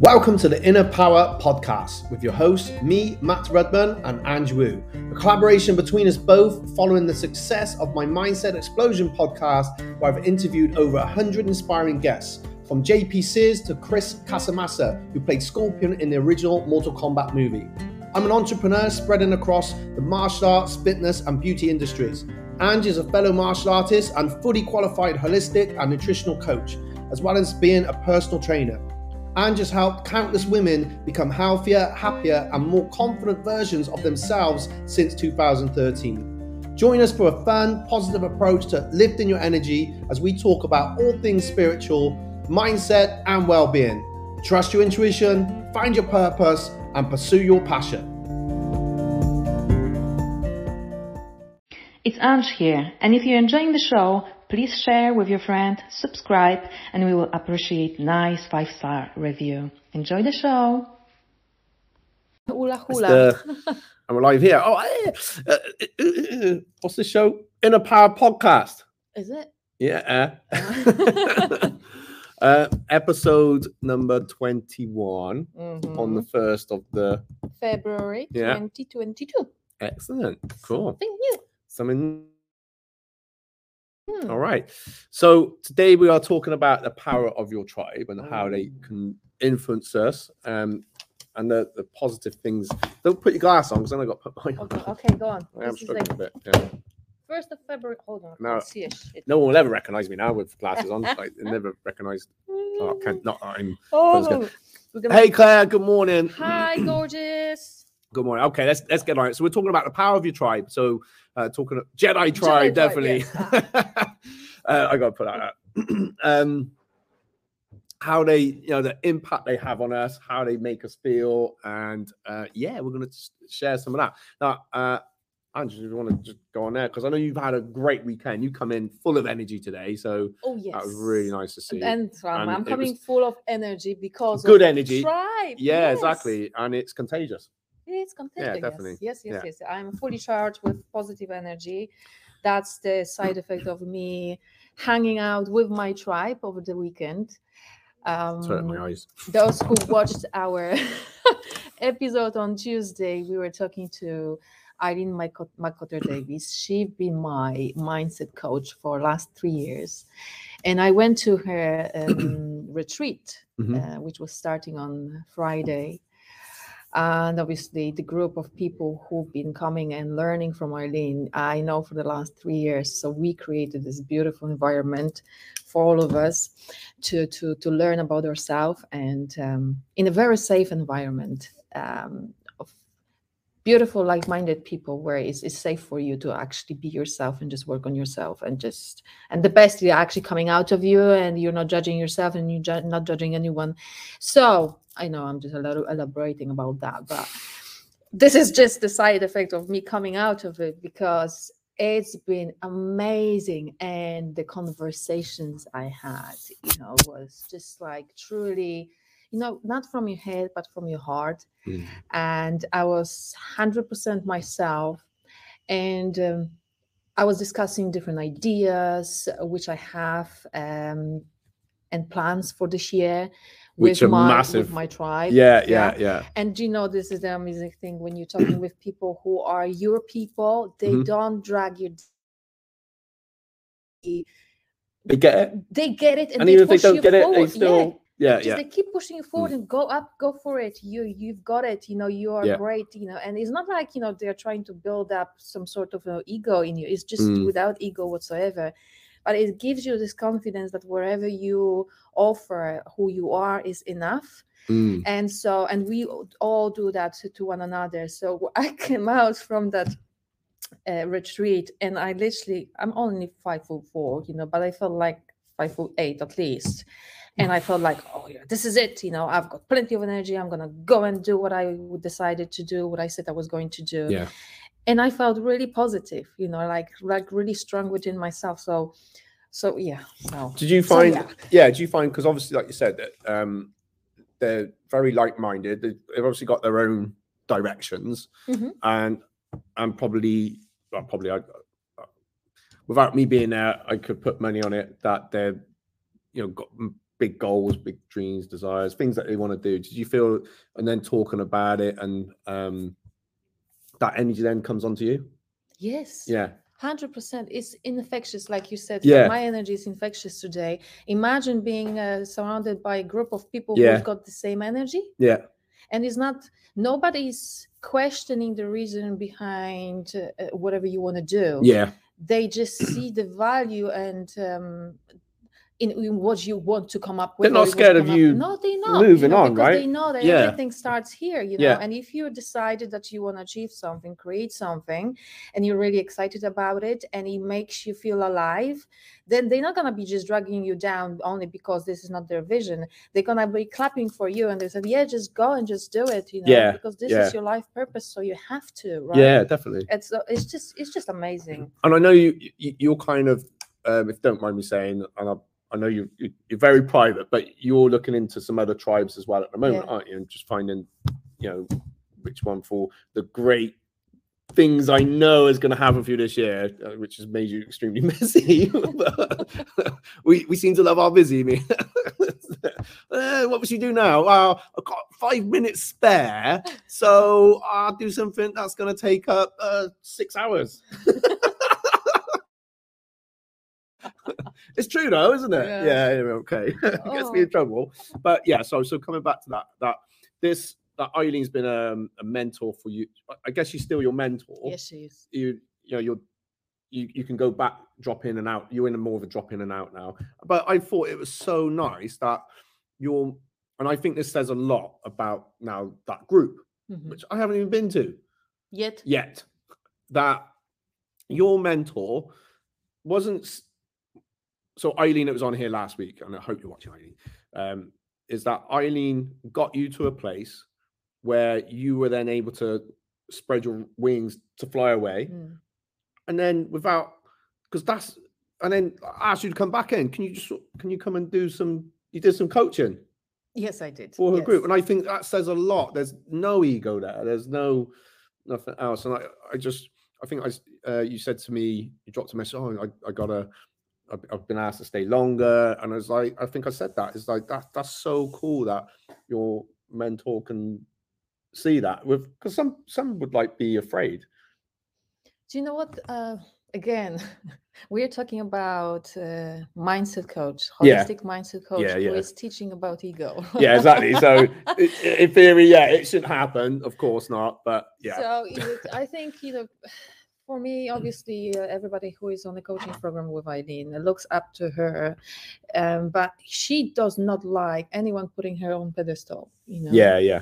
Welcome to the Inner Power Podcast with your hosts, me, Matt Rudman, and Angie Wu. A collaboration between us both following the success of my Mindset Explosion podcast, where I've interviewed over 100 inspiring guests, from JP Sears to Chris Casamasa, who played Scorpion in the original Mortal Kombat movie. I'm an entrepreneur spreading across the martial arts, fitness, and beauty industries. Angie is a fellow martial artist and fully qualified holistic and nutritional coach, as well as being a personal trainer. Angie has helped countless women become healthier, happier, and more confident versions of themselves since 2013. Join us for a fun, positive approach to lifting your energy as we talk about all things spiritual, mindset, and well-being. Trust your intuition, find your purpose, and pursue your passion. It's Angie here, and if you're enjoying the show, please share with your friend, subscribe, and we will appreciate nice 5-star review. Enjoy the show. Hula hula. I'm live here. Oh, what's the show? Inner Power Podcast. Is it? Yeah. Episode number 21 on the 1st of the February 2022. Excellent. Cool. Something new. Something. All right. So today we are talking about the power of your tribe and how they can influence us and the positive things. Don't put your glass on because then I got to put mine on. Okay, go on. I am struggling a bit. Yeah. 1st of February. Hold on. Now, see it. No one will ever recognize me now with glasses on. Like, they never recognized. Oh, I'm. Oh. Hey, Claire. Good morning. Hi, gorgeous. Good morning. Okay, let's get on it. So we're talking about the power of your tribe. So talking of Jedi tribe, definitely. Yes. I got to put that out. How they, you know, the impact they have on us, how they make us feel, and we're going to share some of that. Now, Andrew, do you want to just go on there? Because I know you've had a great weekend. You come in full of energy today. So that was really nice to see. And I'm coming full of energy because good of energy. Tribe. Yeah, exactly. And it's contagious. It's contagious. Yeah, yes. I'm fully charged with positive energy. That's the side effect of me hanging out with my tribe over the weekend. Sorry, my eyes. Those who watched our episode on Tuesday, we were talking to Irene McCotter Davies. She's been my mindset coach for last 3 years. And I went to her retreat, which was starting on Friday. And obviously, the group of people who've been coming and learning from Eileen, I know for the last 3 years. So we created this beautiful environment for all of us to learn about ourselves and in a very safe environment of beautiful, like-minded people where it's safe for you to actually be yourself and just work on yourself and the best is actually coming out of you and you're not judging yourself and you're not judging anyone. So I know I'm just a little elaborating about that, but this is just the side effect of me coming out of it because it's been amazing. And the conversations I had, you know, was just like truly, you know, not from your head, but from your heart. Mm. And I was 100% myself. And I was discussing different ideas, which I have and plans for this year. Which are massive. With my tribe. Yeah. And you know, this is the amazing thing when you're talking with people who are your people, they don't drag you. They get it. They get it. And even if they don't get it, they still, they keep pushing you forward and go for it. You've got it. You know, you are great. You know, and it's not like, you know, they're trying to build up some sort of ego in you. It's just without ego whatsoever. But it gives you this confidence that wherever you offer, who you are is enough. Mm. And so, and we all do that to one another. So I came out from that retreat and I literally, I'm only 5'4", you know, but I felt like 5'8" at least. And I felt like, oh yeah, this is it. You know, I've got plenty of energy. I'm going to go and do what I decided to do, what I said I was going to do. Yeah. And I felt really positive, you know, like really strong within myself. So yeah. So did you find? So, did you find? Because obviously, like you said, that they're very like-minded. They've obviously got their own directions, and probably, I, without me being there, I could put money on it that they're, you know, got big goals, big dreams, desires, things that they want to do. Did you feel, and then talking about it, and that energy then comes onto you? Yes. Yeah. 100%. It's infectious, like you said. Yeah. My energy is infectious today. Imagine being surrounded by a group of people who've got the same energy. Yeah. And it's not, nobody's questioning the reason behind whatever you want to do. Yeah. They just see the value and in what you want to come up with. They're not scared of you moving on, right? They know that everything starts here, And if you decided that you want to achieve something, create something, and you're really excited about it, and it makes you feel alive, then they're not going to be just dragging you down only because this is not their vision. They're going to be clapping for you, and they said, yeah, just go and just do it, because this is your life purpose, so you have to, right? Yeah, definitely. It's just amazing. And I know you're kind of, if you don't mind me saying, and I know you're very private, but you're looking into some other tribes as well at the moment, aren't you? And just finding, which one for the great things I know is going to happen for you this year, which has made you extremely busy. we seem to love our busy. I mean, what would you do now? Well, I've got 5 minutes spare, so I'll do something that's going to take up 6 hours. It's true though, isn't it? Yeah okay. Gets me in trouble, but so coming back to that Eileen's been a mentor for you. I guess she's still your mentor. Yes, she is. You can go back, drop in and out. You're in more of a drop in and out now, but I thought it was so nice that and I think this says a lot about now that group, which I haven't even been to yet, that your mentor wasn't. So Eileen, it was on here last week, and I hope you're watching, Eileen, is that Eileen got you to a place where you were then able to spread your wings to fly away. Mm. And then and then I asked you to come back in. Can you come and do you did some coaching? Yes, I did. For her group. And I think that says a lot. There's no ego there. There's nothing else. And I think you said to me, you dropped a message, I've been asked to stay longer. And I was like, I think I said that. It's like, that's so cool that your mentor can see that. Because some would like be afraid. Do you know what? Again, we're talking about mindset coach, holistic mindset coach, who is teaching about ego. Yeah, exactly. So in theory, it shouldn't happen. Of course not. But yeah. So I think, for me, obviously, everybody who is on the coaching program with Eileen looks up to her, but she does not like anyone putting her on pedestal.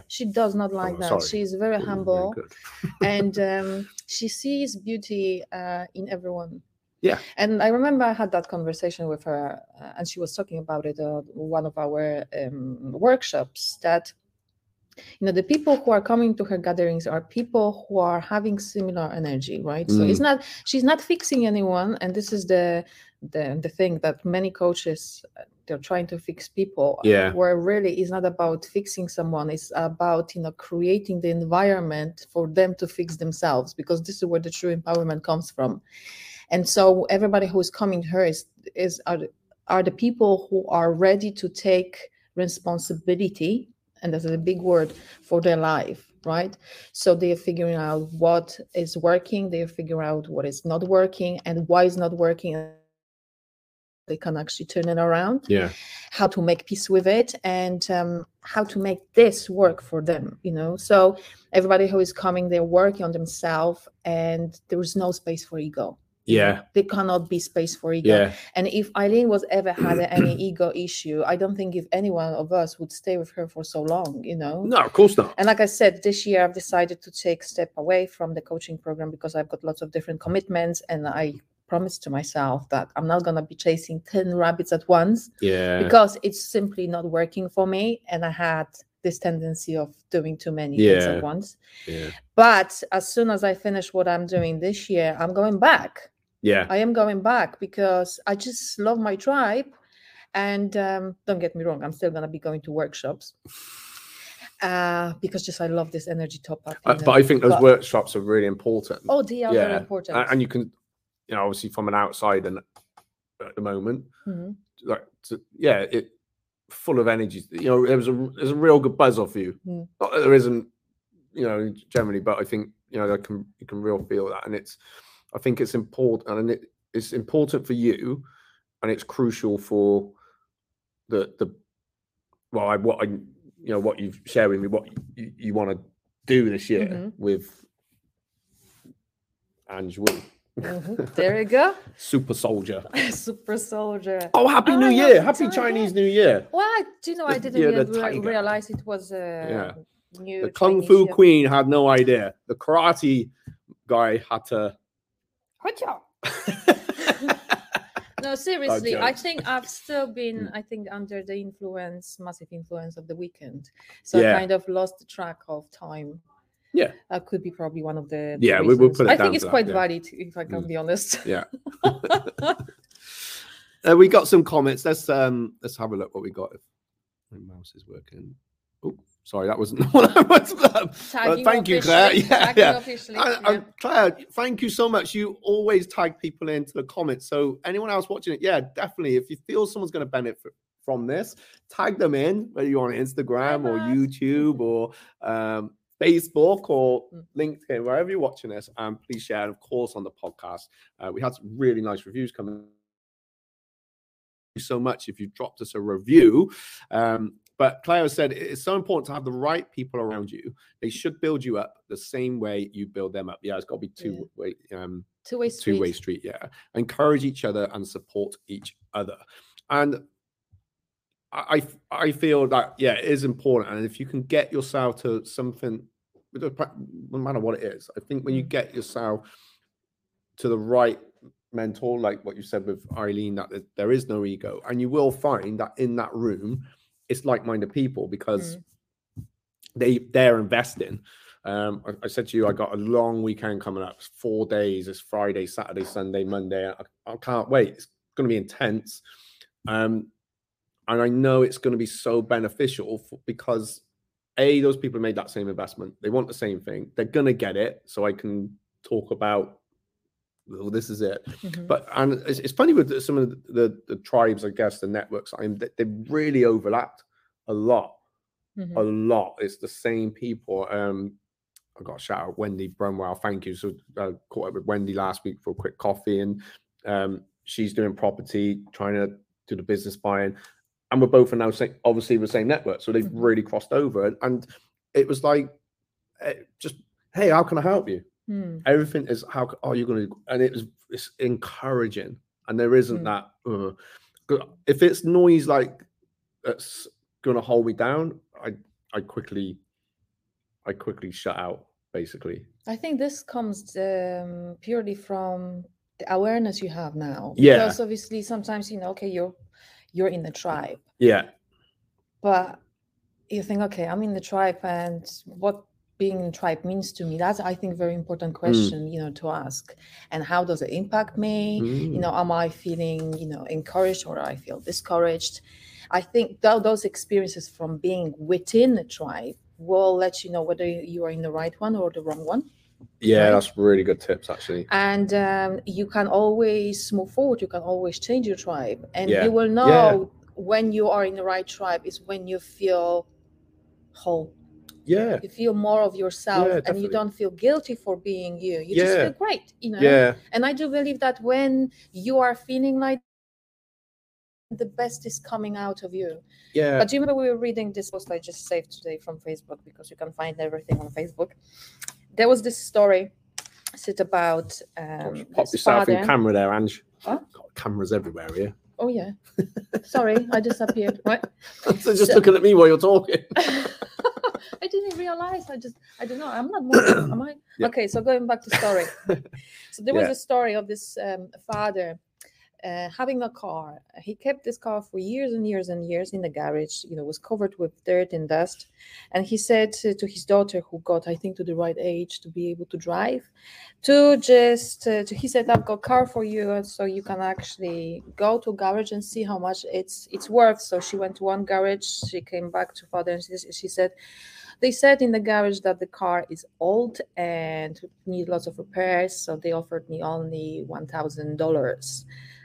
She does not like that. Sorry. She is very humble, very and she sees beauty in everyone. Yeah. And I remember I had that conversation with her, and she was talking about it one of our workshops that. The people who are coming to her gatherings are people who are having similar energy, right? Mm. So she's not fixing anyone, and this is the thing that many coaches, they're trying to fix people. Yeah. Where really it's not about fixing someone, it's about creating the environment for them to fix themselves, because this is where the true empowerment comes from. And so everybody who is coming to her are the people who are ready to take responsibility. And that's a big word for their life, right? So they are figuring out what is working. They figure out what is not working and why it's not working. They can actually turn it around. Yeah. How to make peace with it and how to make this work for them, So everybody who is coming, they're working on themselves, and there is no space for ego. Yeah. There cannot be space for ego. Yeah. And if Eileen was ever had any ego issue, I don't think if any one of us would stay with her for so long, No, of course not. And like I said, this year I've decided to take a step away from the coaching program because I've got lots of different commitments, and I promised to myself that I'm not going to be chasing 10 rabbits at once. Yeah. Because it's simply not working for me, and I had this tendency of doing too many things at once. Yeah. But as soon as I finish what I'm doing this year, I'm going back. Yeah, I am going back because I just love my tribe. And don't get me wrong, I'm still going to be going to workshops because I love this energy top up. But I think those workshops are really important. Oh, they are very important. And you can, obviously from an outsider at the moment, like, it full of energy. You know, there's a real good buzz off you. Mm. Not that there isn't, you know, generally, but I think, you know, you can real feel that. And I think it's important, and it's important for you, and it's crucial for what you've shared with me, what you want to do this year with Angie Wu. There you go. Super soldier. Super soldier. Oh, Happy New Year. Happy Chinese New Year. Well, do you know, I didn't realize it was new. The Kung Chinese Fu year. Queen had no idea. The karate guy had to... No, seriously, I think I've still been, under the massive influence of the weekend. So I kind of lost track of time. Yeah. That could be probably one of the reasons. We'll put it down. I think it's quite valid, if I can be honest. Yeah. We got some comments. Let's have a look what we got. If my mouse is working. Oh, sorry, that wasn't what I was. Thank you, Claire. Claire, thank you so much. You always tag people into the comments. So anyone else watching it, definitely. If you feel someone's going to benefit from this, tag them in, whether you're on Instagram or YouTube or Facebook or LinkedIn, wherever you're watching this, and please share. And of course, on the podcast, we had some really nice reviews coming. Thank you so much if you dropped us a review. But Claire said it's so important to have the right people around you. They should build you up the same way you build them up. Yeah, it's got to be two-way street. Yeah, encourage each other and support each other. And I feel that it is important. And if you can get yourself to something, no matter what it is, I think when you get yourself to the right mentor, like what you said with Eileen, that there is no ego, and you will find that in that room. It's like-minded people because they're investing. I said to you, I got a long weekend coming up. It's 4 days. It's Friday, Saturday, Sunday, Monday. I can't wait. It's going to be intense. And I know it's going to be so beneficial because A, those people made that same investment. They want the same thing. They're going to get it. So I can talk about, well, this is it. But it's funny with some of the tribes, I guess, the networks, they really overlapped a lot. It's the same people. I got a shout out Wendy Brunwell. Thank you. So I caught up with Wendy last week for a quick coffee, and she's doing property, trying to do the business buying, and we're both now obviously the same network, so they've really crossed over. And it was like, just, hey, how can I help you? Everything is how are you going to, and it's encouraging, and there isn't that if it's noise like that's going to hold me down, I quickly shut out, basically. I think this comes purely from the awareness you have now, because obviously sometimes, you know, okay, you're in the tribe, but you think, okay, I'm in the tribe, and what being in tribe means to me. That's, I think, very important question, you know, to ask. And how does it impact me? You know, am I feeling, you know, encouraged, or I feel discouraged? I think those experiences from being within a tribe will let you know whether you are in the right one or the wrong one. Yeah, right? That's really good tips, actually. And you can always move forward. You can always change your tribe. And you will know when you are in the right tribe is when you feel whole. Yeah, you feel more of yourself, and you don't feel guilty for being you. You just feel great, you know. Yeah. And I do believe that when you are feeling like the best is coming out of you. Yeah. But do you remember we were reading this post I just saved today from Facebook, because you can find everything on Facebook. There was this story. It's about pop yourself in camera there, Ange. Huh? Got cameras everywhere here. Oh yeah. Sorry, I disappeared. Right. So just looking at me while you're talking. I didn't realize. I don't know. I'm not moving, am I? Yeah. Okay, so going back to story. So there was a story of this father having a car. He kept this car for years and years and years in the garage. You know, was covered with dirt and dust. And he said to his daughter, who got, I think, to the right age to be able to drive, he said, I've got a car for you, so you can actually go to a garage and see how much it's worth. So she went to one garage. She came back to father, and she said, they said in the garage that the car is old and need lots of repairs, so they offered me only $1,000.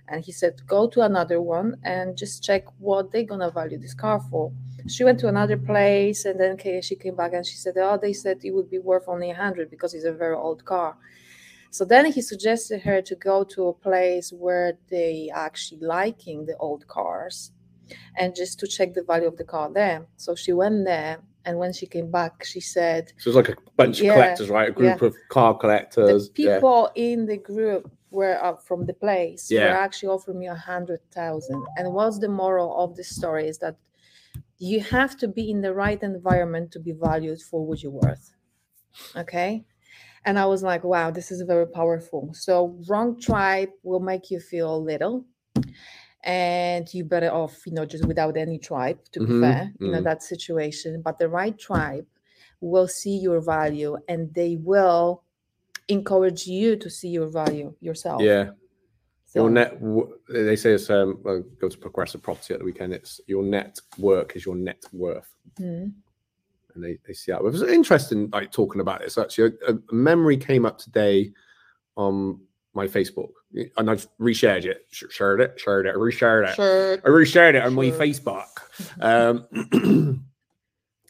And he said, go to another one and just check what they're going to value this car for. She went to another place, and then she came back and she said, oh, they said it would be worth only 100 because it's a very old car. So then he suggested her to go to a place where they actually liking the old cars and just to check the value of the car there. So she went there, and when she came back, she said... So it was like a bunch of collectors, right? A group of car collectors. The people in the group were up from the place were actually offering me 100,000. And what's the moral of the story is that you have to be in the right environment to be valued for what you're worth. Okay? And I was like, wow, this is very powerful. So wrong tribe will make you feel little. And you better off, you know, just without any tribe, to be fair, you know, that situation. But the right tribe will see your value, and they will encourage you to see your value yourself. Yeah. So. Your net, they say it's, go to Progressive Property at the weekend, it's your network is your net worth. Mm-hmm. And they see that. It was interesting, like, talking about this, actually. A memory came up today on my Facebook, and I reshared it, reshared it on my Facebook.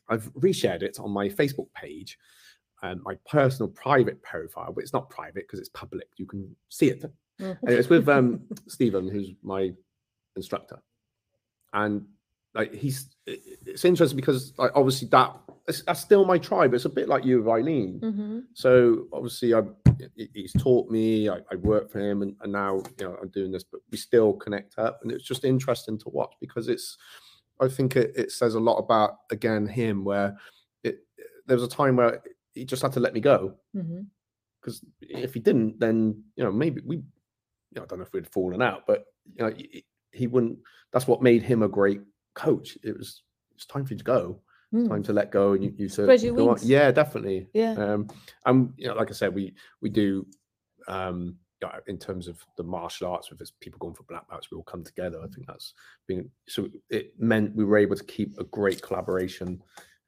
I've reshared it on my Facebook page, my personal private profile, but it's not private because it's public. You can see it. And it's with Stephen, who's my instructor, and like he's. It's interesting because like, obviously that's still my tribe. It's a bit like you with Eileen. Mm-hmm. So obviously he's taught me. I work for him, and now you know I'm doing this, but we still connect up, and it's just interesting to watch because it's. I think it says a lot about again him where there was a time where. He just had to let me go because if he didn't, then you know maybe we, you know, I don't know if we'd fallen out, but you know he wouldn't. That's what made him a great coach. It's time for you to go, time to let go, and you spread your wings. Yeah, definitely. Yeah, and you know, like I said, we do in terms of the martial arts. If there's people going for black belts, we all come together. I think that's been so. It meant we were able to keep a great collaboration.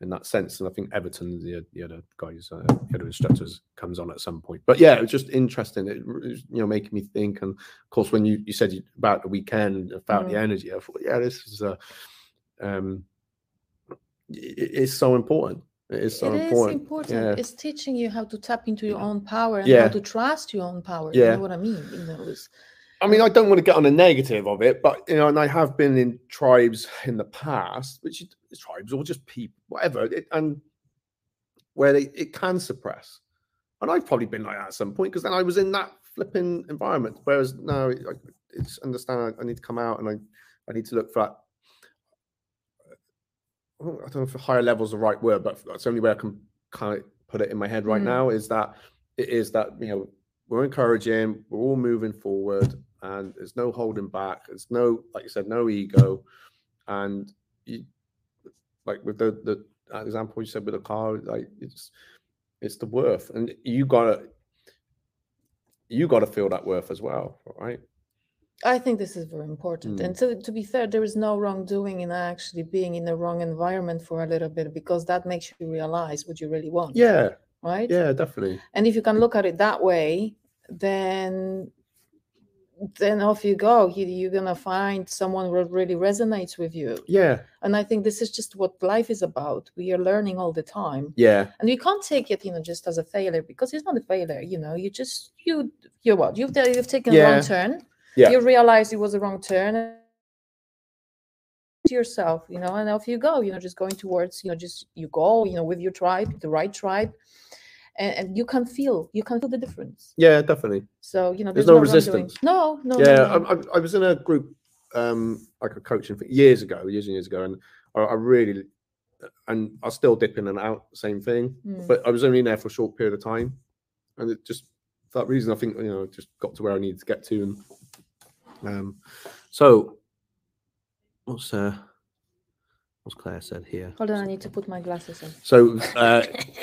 In that sense, and I think Everton, the other guys, the other instructors, comes on at some point. But yeah, it was just interesting. It was, you know, making me think. And of course, when you said about the weekend, about the energy, I thought, yeah, this is it's so important. It is important. Yeah. It's teaching you how to tap into your own power and how to trust your own power. Yeah. You know what I mean? You know, I mean, I don't want to get on a negative of it, but, you know, and I have been in tribes in the past, which is tribes or just people, whatever, and where it can suppress. And I've probably been like that at some point because then I was in that flipping environment. Whereas now it's understand I need to come out and I need to look for that. I don't know if higher level is the right word, but that's the only way I can kind of put it in my head right now is that it is that, you know, we're encouraging, we're all moving forward. And there's no holding back. There's no, like you said, no ego. And you, like with the example you said with the car, like it's the worth, and you gotta feel that worth as well, right? I think this is very important. And to be fair, there is no wrongdoing in actually being in the wrong environment for a little bit because that makes you realize what you really want. Yeah. Right? Yeah, definitely. And if you can look at it that way, then off you go. You're going to find someone who really resonates with you. Yeah. And I think this is just what life is about. We are learning all the time. Yeah. And you can't take it, you know, just as a failure because it's not a failure, you know. You've taken a wrong turn. Yeah. You realize it was a wrong turn to yourself, you know, and off you go, you know, just going towards, you know, just you go, you know, with your tribe, the right tribe. And you can feel the difference. Yeah, definitely. So you know, there's no resistance. No. Yeah, no. I was in a group, like a coaching thing years and years ago, and I really, and I still dip in and out, same thing. But I was only in there for a short period of time, and it just for that reason, I think you know, just got to where I needed to get to, and so what's Claire said here? Hold on, I need to put my glasses on. So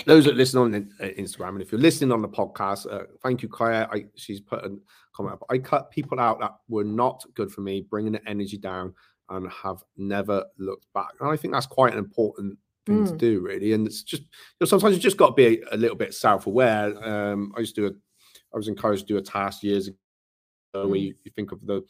those that listen on Instagram, and if you're listening on the podcast, thank you, Claire. She's put a comment up. I cut people out that were not good for me, bringing the energy down, and have never looked back. And I think that's quite an important thing to do, really. And it's just, you know, sometimes you just got to be a little bit self-aware. I was encouraged to do a task years ago. So when you think of the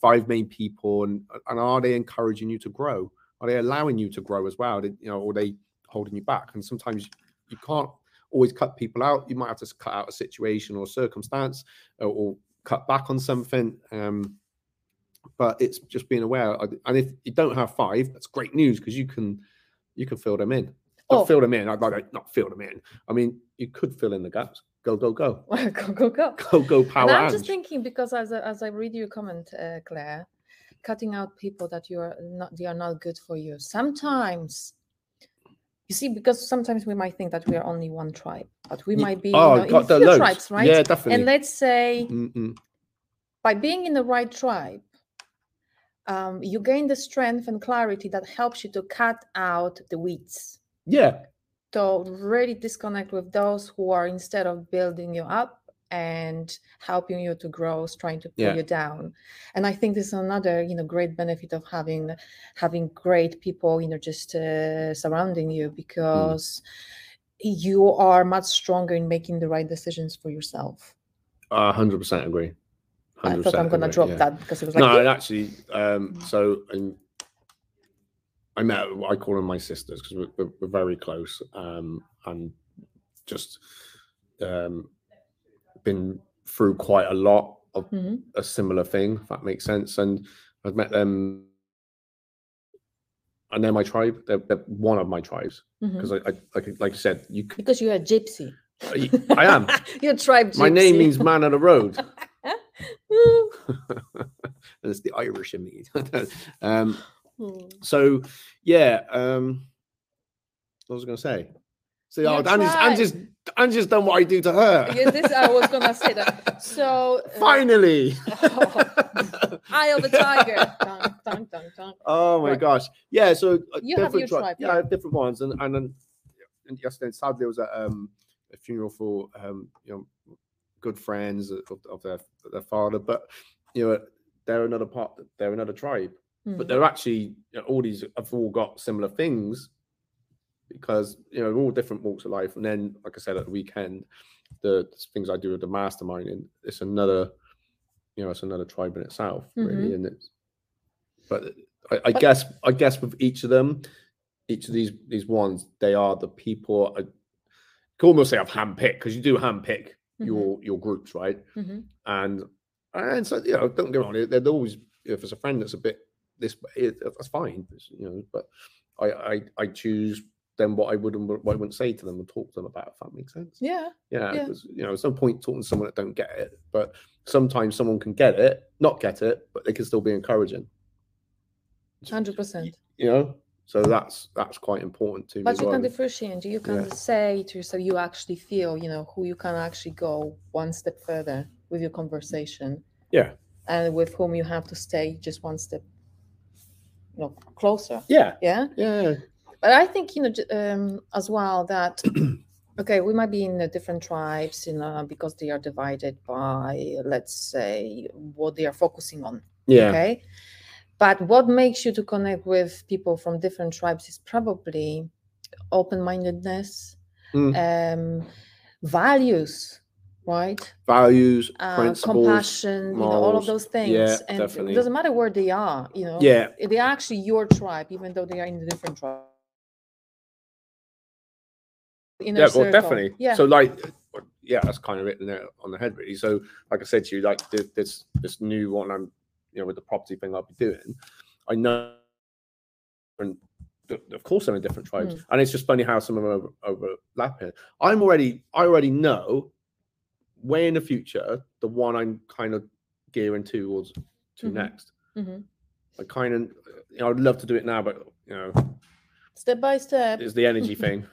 five main people, and are they encouraging you to grow? Are they allowing you to grow as well? They, you know, or are they holding you back? And sometimes you can't always cut people out. You might have to cut out a situation or circumstance, or cut back on something. But it's just being aware. And if you don't have five, that's great news, because you can fill them in. I mean, you could fill in the gaps. Go, go, go. Power. And I'm just thinking, because as I read your comment, Claire, cutting out people that they are not good for you. Sometimes, you see, because sometimes we might think that we are only one tribe, but we might be in a few tribes, right? Yeah, definitely. And let's say by being in the right tribe, you gain the strength and clarity that helps you to cut out the weeds. Yeah. So really disconnect with those who are, instead of building you up and helping you to grow, trying to pull you down. And I think this is another, great benefit of having great people, just surrounding you, because you are much stronger in making the right decisions for yourself. 100% agree. 100%. I thought I'm going to drop that, because it was like... I call them my sisters, because we're very close, and just been through quite a lot of a similar thing, if that makes sense. And I've met them, and they're my tribe. They're one of my tribes, because I said, you could, because you're a gypsy. I am. You're a tribe gypsy. My name means man of the road. And it's the Irish in me. So, what was I going to say? See, Angie's done what I do to her. Yes, this I was going to say that. So finally, eye of the tiger. Dun, dun, dun, dun. Oh my gosh! Yeah, so you have your tribe. Yeah, different ones, and yesterday, sadly, I was at a funeral for good friends of their father, but they're another tribe. But they're actually, all these have all got similar things, because, we're all different walks of life. And then, like I said, at the weekend, the things I do with the mastermind, and it's another, it's another tribe in itself, really. And it's, but I guess with each of these ones, they are the people I could almost say I've handpicked, because you do handpick your groups, right? And so, don't get me wrong, they're always, if it's a friend that's a bit, that's fine, but I choose then what I wouldn't say to them and talk to them about, if that makes sense. Yeah. There's no point talking to someone that don't get it, but sometimes someone can get it, not get it, but they can still be encouraging. 100%. So that's quite important to me. But you can differentiate. You can say to yourself, you actually feel, who you can actually go one step further with your conversation. Yeah. And with whom you have to stay just one step closer. Yeah. But I think as well that we might be in different tribes, because they are divided by, let's say, what they are focusing on. Yeah. Okay. But what makes you to connect with people from different tribes is probably open-mindedness, values. Right, values, principles, compassion, morals, all of those things, and definitely. It doesn't matter where they are, they're actually your tribe, even though they are in a different tribe. Well, definitely. Yeah. So, that's kind of it on the head, really. So, like I said to you, this new one, I'm, with the property thing I'll be doing, I know, and of course they're in different tribes, and it's just funny how some of them overlap here. I already know. Way in the future, the one I'm kind of gearing towards next. I kind of, I'd love to do it now, but step by step. It's the energy thing.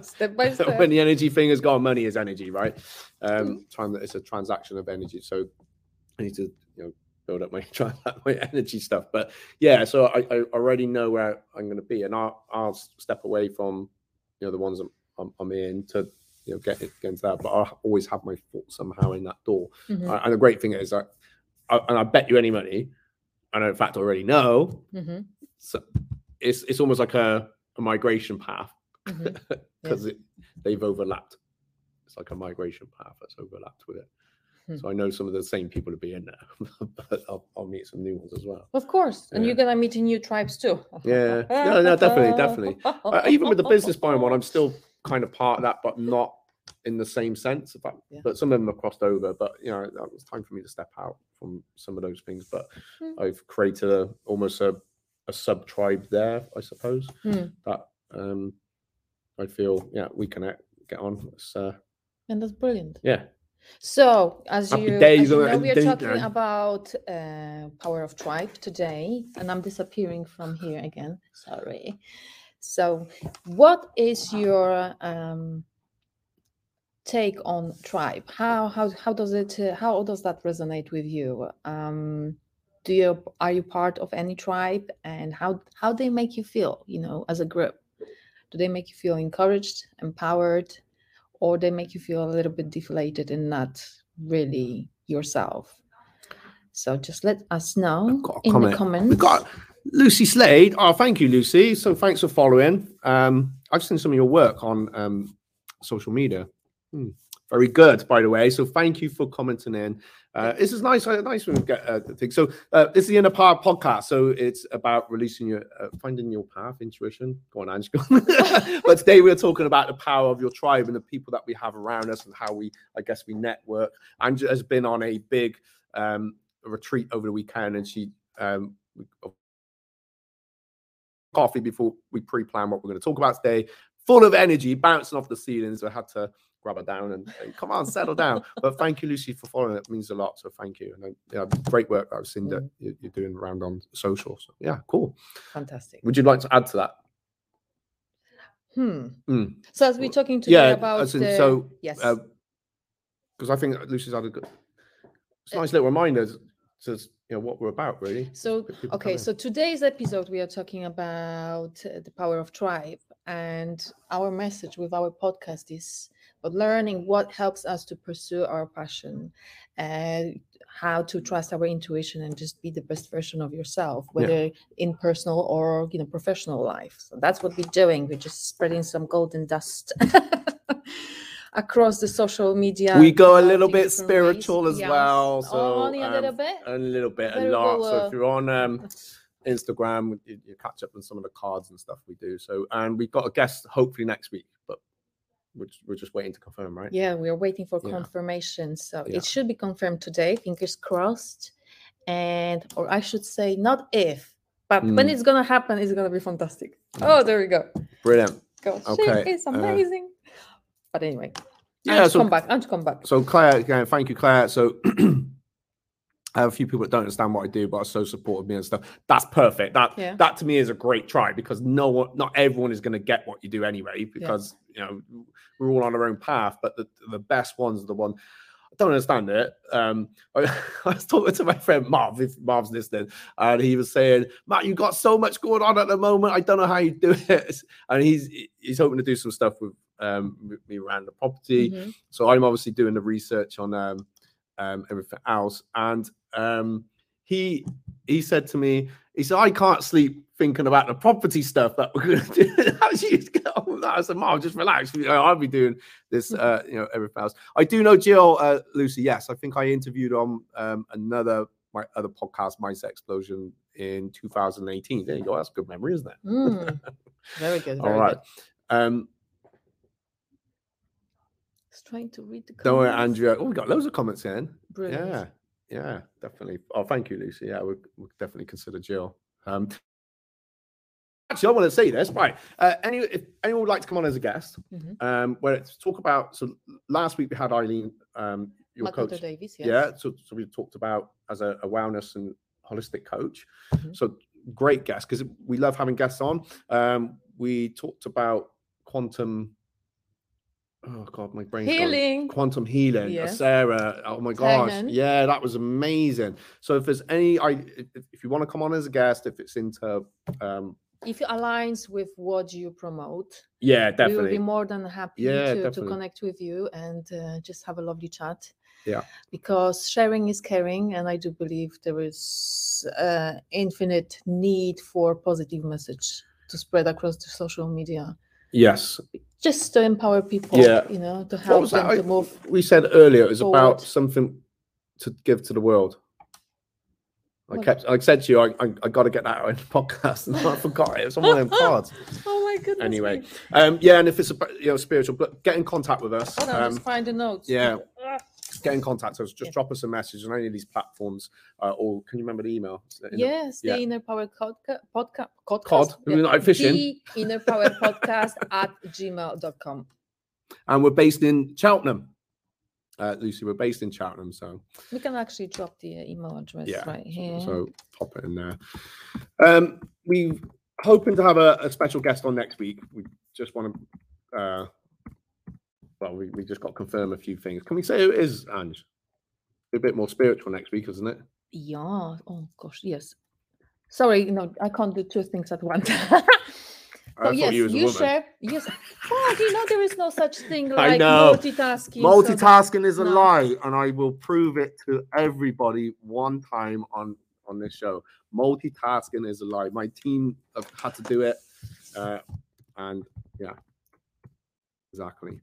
Step by step. When the energy thing is gone, money is energy, right? Time that it's a transaction of energy, so I need to build up my energy stuff. But so I already know where I'm going to be, and I'll step away from the ones that I'm in to. Get into that, but I always have my foot somehow in that door. And the great thing is, I bet you any money, and in fact I already know. So it's almost like a migration path, because they've overlapped. It's like a migration path that's overlapped with it. So I know some of the same people to be in there, but I'll meet some new ones as well. Of course. And you're going to meet new tribes too. Yeah. No, definitely. Even with the business buying one, I'm still kind of part of that, but not in the same sense. But some of them are crossed over. But, you know, it was time for me to step out from some of those things. But I've created almost a sub-tribe there, I suppose, that I feel, we connect, get on. And that's brilliant. Yeah. So, as you know, we are talking about power of tribe today, and I'm disappearing from here again. Sorry. So, what is your take on tribe? How does that resonate with you? Are you part of any tribe, and how they make you feel? You know, as a group, do they make you feel encouraged, empowered? Or they make you feel a little bit deflated and not really yourself. So just let us know in the comments. We've got Lucy Slade. Oh, thank you, Lucy. So thanks for following. I've seen some of your work on social media. Very good, by the way. So thank you for commenting in. This is nice. Nice when we get the thing. So this is the Inner Power Podcast. So it's about releasing your, finding your path, intuition. Go on, Angie. But today we're talking about the power of your tribe and the people that we have around us and how we network. Angie has been on a big retreat over the weekend, and she coffee before we pre-plan what we're going to talk about today. Full of energy, bouncing off the ceilings. I had to grab her down and come on, settle down. But thank you, Lucy, for following. It means a lot. So thank you. And great work I've seen that you're doing around on social. So yeah, cool. Fantastic. Would you like to add to that? So as we're talking today about yes. Because I think Lucy's had it's a nice little reminder to what we're about, really. So, so today's episode, we are talking about the power of tribe. And our message with our podcast is about learning what helps us to pursue our passion, how to trust our intuition and just be the best version of yourself, whether in personal or professional life. So that's what we're doing. We're just spreading some golden dust across the social media. We go a little bit spiritual ways. Well. So only a little bit. A little bit, a lot. So if you're on Instagram, you catch up on some of the cards and stuff we do. So, and we've got a guest hopefully next week, but we're just waiting to confirm, right? Yeah, we are waiting for confirmation. So it should be confirmed today, fingers crossed. Or I should say, not if, but when it's going to happen, it's going to be fantastic. Oh, there we go. Brilliant. Gosh, it's amazing. But anyway, come back. So Claire, again, thank you, Claire. So I have a few people that don't understand what I do, but are so supportive of me and stuff. That's perfect. That to me is a great try, because not everyone is going to get what you do anyway, because we're all on our own path. But the best ones are the ones. I don't understand it. I was talking to my friend Marv, if Marv's listening, and he was saying, Matt, you got so much going on at the moment. I don't know how you do it. And he's hoping to do some stuff with me around the property. So I'm obviously doing the research on everything else. And he said to me, he said, I can't sleep thinking about the property stuff that we're going to do. I said, Mom, just relax. I'll be doing this, everything else. I do know Jill, Lucy. Yes, I think I interviewed on my other podcast, Mindset Explosion, in 2018. There you go. That's a good memory, isn't it? Very good. All right. Good. Trying to read the comments. Don't worry, Andrea. Oh, we got loads of comments in. Brilliant. Yeah, definitely. Oh, thank you, Lucy. Yeah, we'll definitely consider Jill. Actually, I want to say this, right? If anyone would like to come on as a guest, where it's talk about. So last week we had Eileen, your McCotter coach, Davies, yes. Yeah. So we talked about as a wellness and holistic coach. So great guest, because we love having guests on. We talked about quantum. Oh God, my brain's healing. Gone. Quantum healing. Yeah. Sarah. Oh my gosh. Tagan. Yeah, that was amazing. So if there's if you want to come on as a guest, if it's into if it aligns with what you promote, yeah, definitely. We'll be more than happy to connect with you and just have a lovely chat. Yeah. Because sharing is caring, and I do believe there is infinite need for positive message to spread across the social media. Yes. Just to empower people, to help them to move. We said earlier it was forward. About something to give to the world. I said to you, I got to get that in the podcast, and I forgot it. It was on my own cards. Oh my goodness. Anyway, yeah, and if it's about, you know, spiritual, but get in contact with us. Hold on, I'm just finding notes. Yeah, get in contact with us. Just drop us a message on any of these platforms, or can you remember the email? The Inner Power Podcast. Cod. Yeah. We're not fishing. The Inner Power Podcast @gmail.com. And we're based in Cheltenham. Lucy, we're based in Cheltenham, so we can actually drop the email address right here. So pop it in there. We're hoping to have a special guest on next week. We just want to, we just got to confirm a few things. Can we say who it is, Ange? A bit more spiritual next week, isn't it? Yeah. Oh gosh, yes. Sorry, no, I can't do two things at once. Oh, yes, you share. Yes. Oh, you know, there is no such thing like multitasking. Multitasking is a lie, and I will prove it to everybody one time on this show. Multitasking is a lie. My team have had to do it, and yeah, exactly.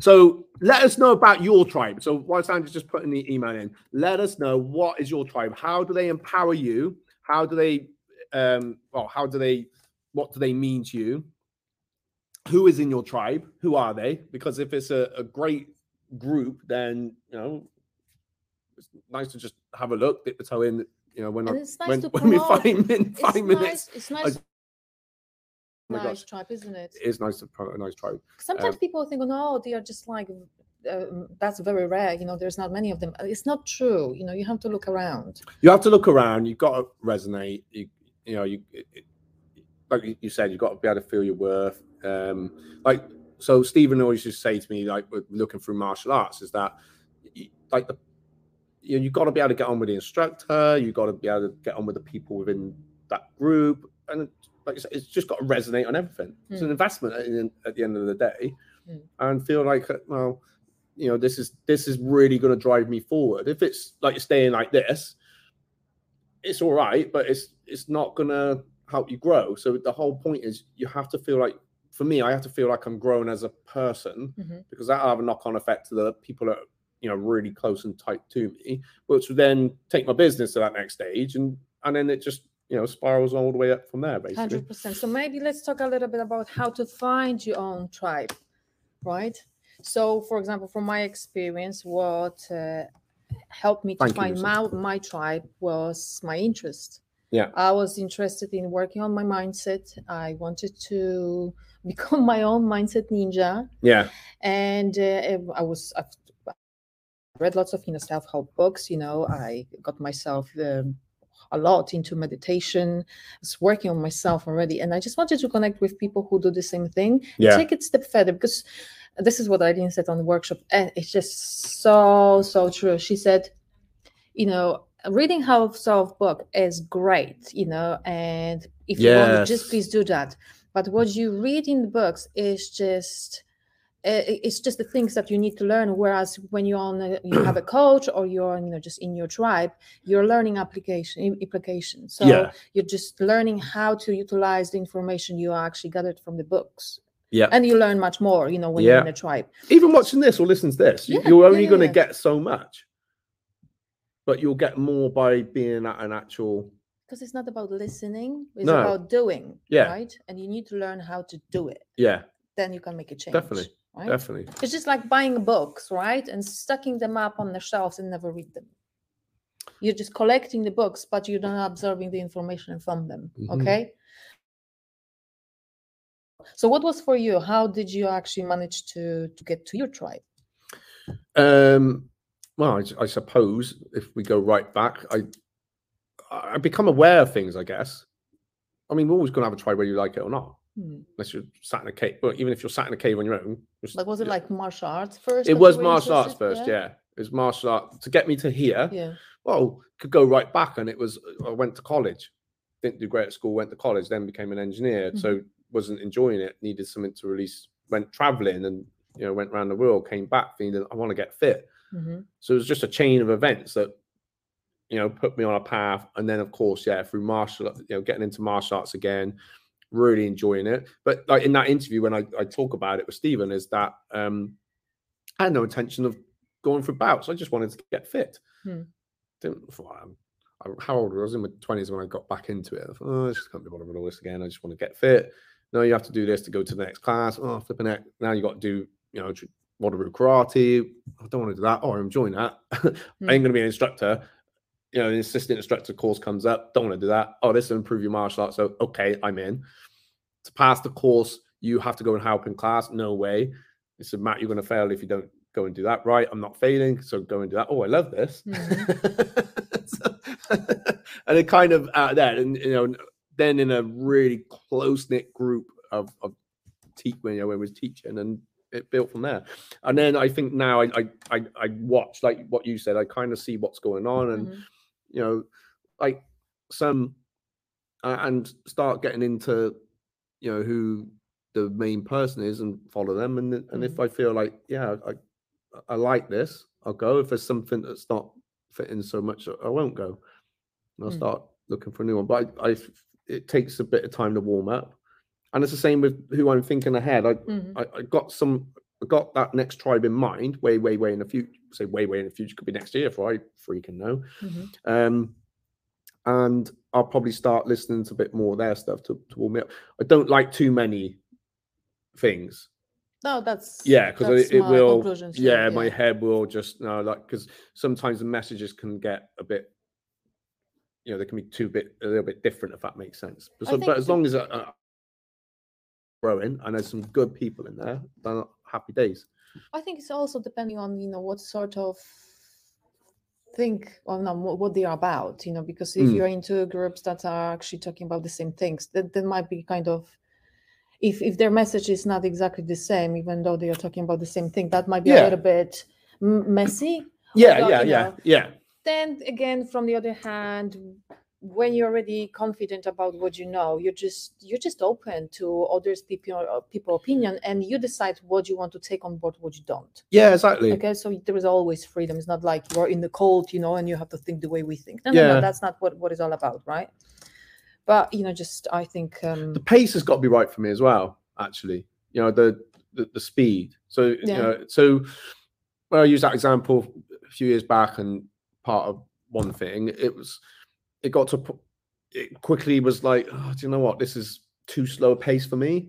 So let us know about your tribe. So whilst Andrew's just putting the email in, let us know, what is your tribe? How do they empower you? How do they? What do they mean to you? Who is in your tribe? Who are they? Because if it's a great group, then, you know, it's nice to just have a look, dip the toe in, you know, when we find in five minutes. It's nice. Nice tribe, isn't it? It is nice to put a nice tribe. Sometimes people think, no, they are just like, that's very rare. You know, there's not many of them. It's not true. You know, you have to look around. You have to look around. You've got to resonate. Like you said, you've got to be able to feel your worth. So Stephen always used to say to me, like, looking through martial arts, is that, like, you've got to be able to get on with the instructor. You've got to be able to get on with the people within that group. And like you said, it's just got to resonate on everything. It's an investment at the end of the day, and feel like, well, you know, this is really going to drive me forward. If it's like you're staying like this, it's all right, but it's not going to help you grow. So the whole point is, you have to feel like, for me, I have to feel like I'm growing as a person, because that'll have a knock-on effect to the people that are, you know, really close and tight to me, which will then take my business to that next stage, and then it just, you know, spirals all the way up from there, basically. 100%. So maybe let's talk a little bit about how to find your own tribe, right? So, for example, from my experience, what helped me to find my tribe was my interest. Yeah, I was interested in working on my mindset. I wanted to become my own mindset ninja. Yeah, and I've read lots of inner self-help books. You know, I got myself a lot into meditation. I was working on myself already, and I just wanted to connect with people who do the same thing. Yeah, take it a step further, because this is what Eileen said on the workshop, and it's just so true. She said, you know, reading self-help book is great, you know, and if you want, just please do that. But what you read in the books is just, the things that you need to learn. Whereas when you have a coach, or you're, you know, just in your tribe, you're learning application. So you're just learning how to utilize the information you actually gathered from the books. Yeah, and you learn much more, you know, when you're in a tribe. Even watching this or listening to this, you're only going to get so much. But you'll get more by being at an actual... Because it's not about listening. It's about doing, right? And you need to learn how to do it. Yeah. Then you can make a change. Definitely, right? Definitely. It's just like buying books, right? And stacking them up on the shelves and never read them. You're just collecting the books, but you're not absorbing the information from them, okay? So what was for you? How did you actually manage to get to your tribe? Well, I suppose if we go right back, I become aware of things, I guess. I mean, we're always going to have a tribe whether you like it or not, unless you're sat in a cave. But even if you're sat in a cave on your own. But was it like martial arts first? It was martial arts first, yeah. It was martial arts. To get me to here, well, could go right back. And it was, I went to college. Didn't do great at school, went to college, then became an engineer. So wasn't enjoying it, needed something to release. Went traveling and, you know, went around the world, came back thinking, I want to get fit. So it was just a chain of events that, you know, put me on a path. And then, of course, through martial, you know, getting into martial arts again, really enjoying it. But like in that interview, when I talk about it with Stephen, is that I had no intention of going for bouts. I just wanted to get fit. didn't, how old was I? I was in my 20s when I got back into it. I thought, oh, I just can't be bothered with all this again. I just want to get fit. No, you have to do this to go to the next class. Oh, flipping it. Now you got to do, you know, Waduru karate. I don't want to do that. Oh, I'm enjoying that. I ain't going to be an instructor. You know, an assistant instructor course comes up. Don't want to do that. Oh, this will improve your martial arts. So, okay, I'm in. To pass the course, you have to go and help in class. No way. They said, Matt, you're going to fail if you don't go and do that. Right, I'm not failing, so go and do that. Oh, I love this. And it kind of out there, and you know, then in a really close-knit group of when you know, when I was teaching, and it built from there. And then I think now I watch, like what you said, I kind of see what's going on, and you know, like some and start getting into, you know, who the main person is and follow them. And if I feel like, yeah, I like this, I'll go. If there's something that's not fitting so much, I won't go. And I'll start looking for a new one. But it takes a bit of time to warm up. And it's the same with who I'm thinking ahead. I got that next tribe in mind, way in the future. Say way in the future, could be next year for I freaking know. And I'll probably start listening to a bit more of their stuff to warm me up. I don't like too many things. No, that's because it will. My head will just because sometimes the messages can get a bit. You know, they can be a little bit different, if that makes sense. But, as long as I'm growing and there's some good people in there, they're not happy days. I think it's also depending on what sort of what they are about. You know, because if you're into groups that are actually talking about the same things, that might be kind of. If their message is not exactly the same, even though they are talking about the same thing, that might be a little bit messy. Then again, from the other hand, when you're already confident about what you know, you're just open to others' people opinion, and you decide what you want to take on board, what you don't. Yeah, exactly. Okay, so there is always freedom. It's not like you're in the cold, and you have to think the way we think. No, that's not what it's all about, right? But I think the pace has got to be right for me as well. Actually, the speed. So I used that example a few years back, and part of one thing, it quickly was like, oh, do you know what? This is too slow a pace for me.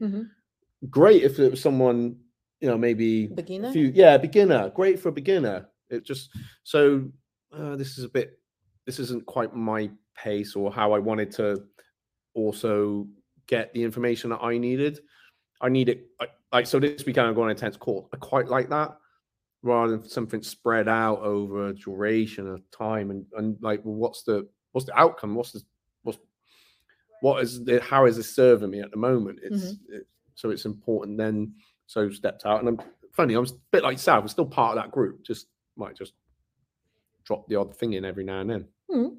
Great if it was someone, maybe beginner. Beginner. Great for a beginner. It just this is a bit. This isn't quite my pace or how I wanted to. Also get the information that I needed. I need it. So this weekend I go on an intense call. I quite like that rather than something spread out over a duration of time and like, well, what's the outcome? How is this serving me at the moment? So it's important then. So stepped out, and I'm a bit like Sav. I'm still part of that group. Might just drop the odd thing in every now and then.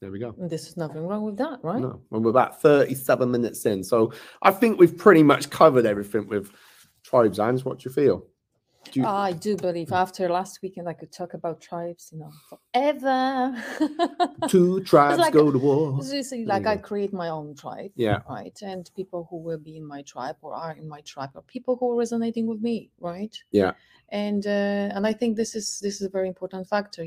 There we go. And there's nothing wrong with that, right? No. Well, we're about 37 minutes in. So I think we've pretty much covered everything with tribes. Ange, what do you feel? I do believe after last weekend, I could talk about tribes, forever. Two tribes go to war. Seriously, I create my own tribe. Yeah. Right. And people who will be in my tribe or are in my tribe are people who are resonating with me, right? Yeah. And I think this is a very important factor,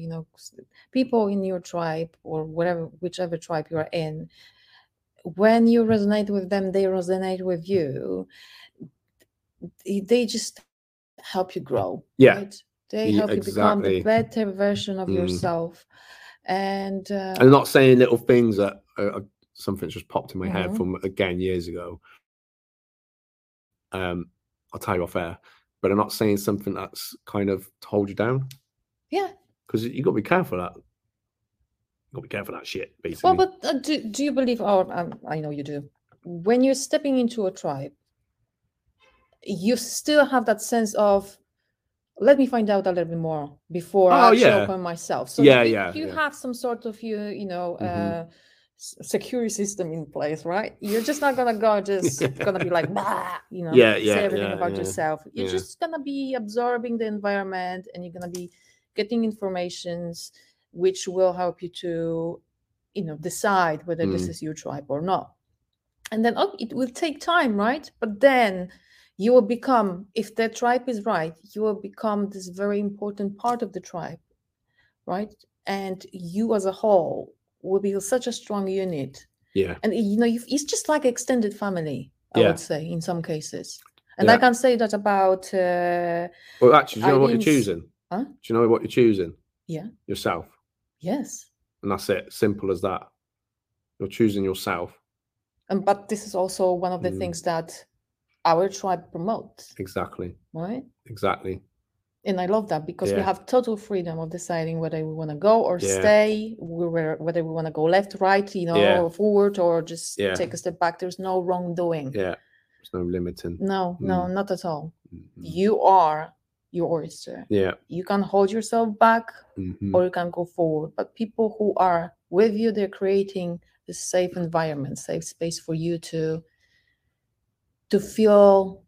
people in your tribe or whichever tribe you are in, when you resonate with them, they resonate with you. They just help you grow. Yeah. Right? They help you become the better version of yourself. And I'm not saying little things that something's just popped in my head from again years ago. I'll tell you off air. But I'm not saying something that's kind of to hold you down. Yeah. Because you got to be careful of that. You've got to be careful of that shit, basically. Well, but do you believe, I know you do, when you're stepping into a tribe, you still have that sense of, let me find out a little bit more before I open myself. So you have some sort of, security system in place, right? You're just not gonna go gonna be like bah, say everything about yourself. You're just gonna be absorbing the environment, and you're gonna be getting informations which will help you to decide whether this is your tribe or not. And then it will take time, right? But then you will become, if the tribe is right, you will become this very important part of the tribe, right? and you as a whole will be such a strong unit. Yeah. And, you know, it's just like extended family, I would say, in some cases. And I can say that about... well, actually, do you know what you're choosing? Huh? Do you know what you're choosing? Yeah. Yourself. Yes. And that's it. Simple as that. You're choosing yourself. But this is also one of the things that our tribe promotes. Exactly. Right? Exactly. And I love that because we have total freedom of deciding whether we want to go or stay, whether we want to go left, right, you know, or forward, or just take a step back. There's no wrongdoing. Yeah. There's no limiting. No, no, not at all. Mm-hmm. You are your oyster. Yeah. You can hold yourself back or you can go forward. But people who are with you, they're creating a safe environment, safe space for you to feel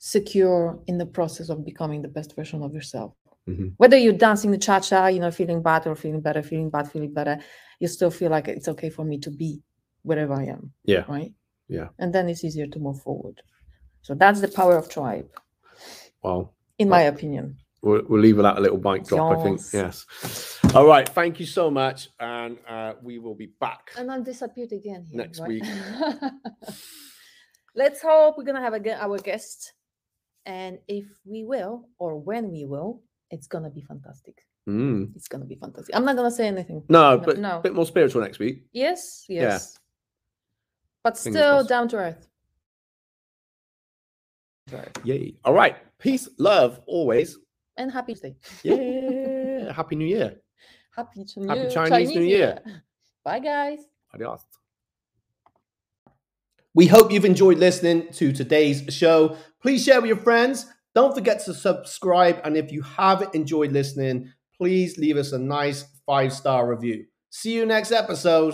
secure in the process of becoming the best version of yourself. Mm-hmm. Whether you're dancing the cha-cha, you know, feeling bad or feeling better, you still feel like it's okay for me to be wherever I am. Yeah. Right? Yeah. And then it's easier to move forward. So that's the power of tribe. Wow. In my opinion. We'll leave that a little mic drop, yes. I think. Yes. All right. Thank you so much. And we will be back. And I'm disappeared again here, next week. Let's hope we're going to have our guest. And if we will, or when we will, it's going to be fantastic. Mm. It's going to be fantastic. I'm not going to say anything. No, but a bit more spiritual next week. Yes. Yes. Yeah. But still down to earth. Yay. All right. Peace, love, always. And happy day. Yeah. Happy New Year. Happy Chinese New Year. Bye, guys. Adios. We hope you've enjoyed listening to today's show. Please share with your friends. Don't forget to subscribe. And if you have enjoyed listening, please leave us a nice 5-star review. See you next episode.